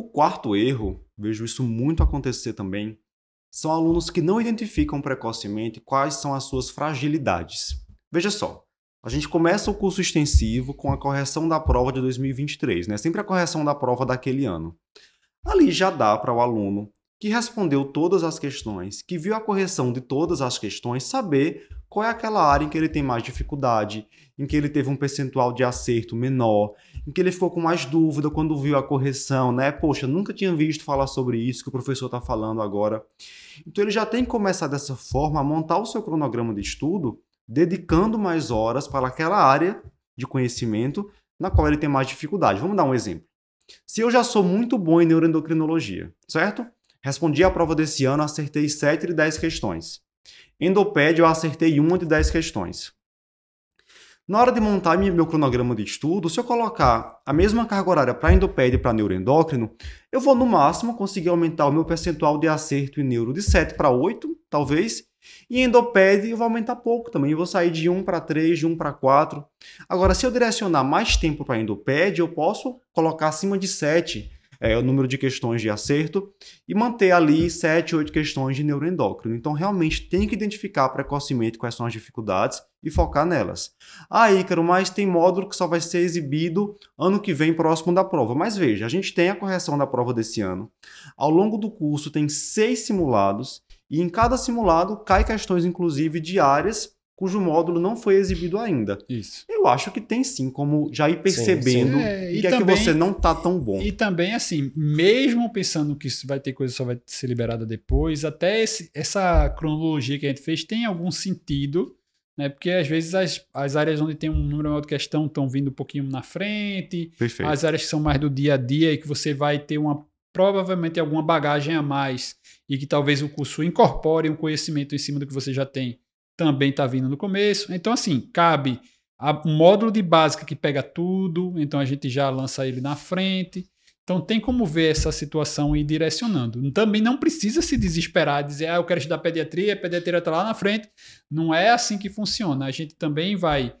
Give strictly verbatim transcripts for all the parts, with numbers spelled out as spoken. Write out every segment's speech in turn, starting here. O quarto erro, vejo isso muito acontecer também, são alunos que não identificam precocemente quais são as suas fragilidades. Veja só, a gente começa o curso extensivo com a correção da prova de dois mil e vinte e três, né? Sempre a correção da prova daquele ano. Ali já dá para o aluno que respondeu todas as questões, que viu a correção de todas as questões, saber qual é aquela área em que ele tem mais dificuldade, em que ele teve um percentual de acerto menor, em que ele ficou com mais dúvida quando viu a correção, né? Poxa, nunca tinha visto falar sobre isso que o professor está falando agora. Então ele já tem que começar dessa forma a montar o seu cronograma de estudo, dedicando mais horas para aquela área de conhecimento na qual ele tem mais dificuldade. Vamos dar um exemplo. Se eu já sou muito bom em neuroendocrinologia, certo? Respondi a prova desse ano, acertei sete de dez questões. Endopédia, eu acertei uma de dez questões. Na hora de montar meu cronograma de estudo, se eu colocar a mesma carga horária para endopédia e para neuroendócrino, eu vou, no máximo, conseguir aumentar o meu percentual de acerto em neuro de sete para oito, talvez. E em endopédia, eu vou aumentar pouco também. Eu vou sair de um para três, de um para quatro. Agora, se eu direcionar mais tempo para endopédia, eu posso colocar acima de sete. É, o número de questões de acerto, e manter ali sete, oito questões de neuroendócrino. Então, realmente, tem que identificar precocemente quais são as dificuldades e focar nelas. Ah, Ícaro, mas tem módulo que só vai ser exibido ano que vem, próximo da prova. Mas veja, a gente tem a correção da prova desse ano. Ao longo do curso, tem seis simulados, e em cada simulado, cai questões, inclusive, de áreas cujo módulo não foi exibido ainda. Isso. Eu acho que tem sim, como já ir percebendo sim, sim. É, e que também, é que você não está tão bom. E, e também, assim, mesmo pensando que isso vai ter coisa que só vai ser liberada depois, até esse, essa cronologia que a gente fez tem algum sentido, né? Porque às vezes as, as áreas onde tem um número maior de questão estão vindo um pouquinho na frente. Perfeito. As áreas que são mais do dia a dia e que você vai ter uma provavelmente alguma bagagem a mais e que talvez o curso incorpore um conhecimento em cima do que você já tem. Também está vindo no começo. Então, assim, cabe um módulo de básica que pega tudo, então a gente já lança ele na frente. Então, tem como ver essa situação e ir direcionando. Também não precisa se desesperar, dizer, ah, eu quero estudar pediatria, a pediatria está lá na frente. Não é assim que funciona. A gente também vai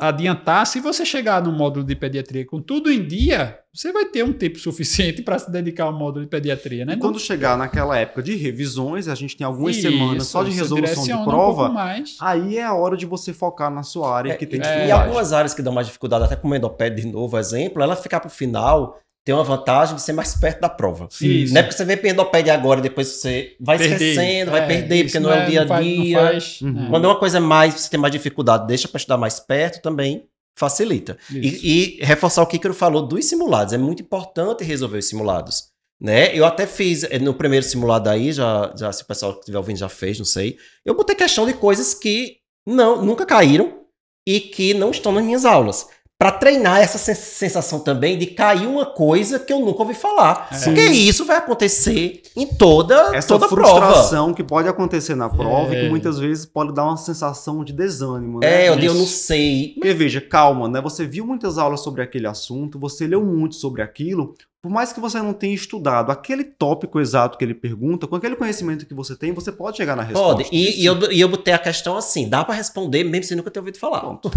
adiantar. Se você chegar no módulo de pediatria com tudo em dia, você vai ter um tempo suficiente para se dedicar ao módulo de pediatria, né? E quando chegar naquela época de revisões, a gente tem algumas Isso, semanas só de resolução de prova, um aí é a hora de você focar na sua área é, que tem dificuldade. É. E algumas áreas que dão mais dificuldade, até como endopédia de novo, exemplo, ela ficar para o final tem uma vantagem de ser mais perto da prova. Isso. Não é porque você vê endopédia agora e depois você vai perder. esquecendo, vai é, perder, porque não é, não é o dia a dia. Faz, uhum. Quando é uma coisa mais, você tem mais dificuldade, deixa para estudar mais perto também, facilita. E, e reforçar o que Ícaro falou dos simulados. É muito importante resolver os simulados. Né? Eu até fiz, no primeiro simulado aí, já, já, se o pessoal que estiver ouvindo já fez, não sei, eu botei questão de coisas que não, nunca caíram e que não estão nas minhas aulas. Para treinar essa sensação também de cair uma coisa que eu nunca ouvi falar. É. Porque isso vai acontecer em toda, essa toda a prova. Essa frustração que pode acontecer na prova é. e que muitas vezes pode dar uma sensação de desânimo. Né? É, eu, eu não sei. Porque veja, calma, né? Você viu muitas aulas sobre aquele assunto, você leu muito sobre aquilo. Por mais que você não tenha estudado aquele tópico exato que ele pergunta, com aquele conhecimento que você tem, você pode chegar na resposta. Pode, e, e, eu, e eu botei a questão assim, dá para responder mesmo sem nunca ter ouvido falar. Pronto.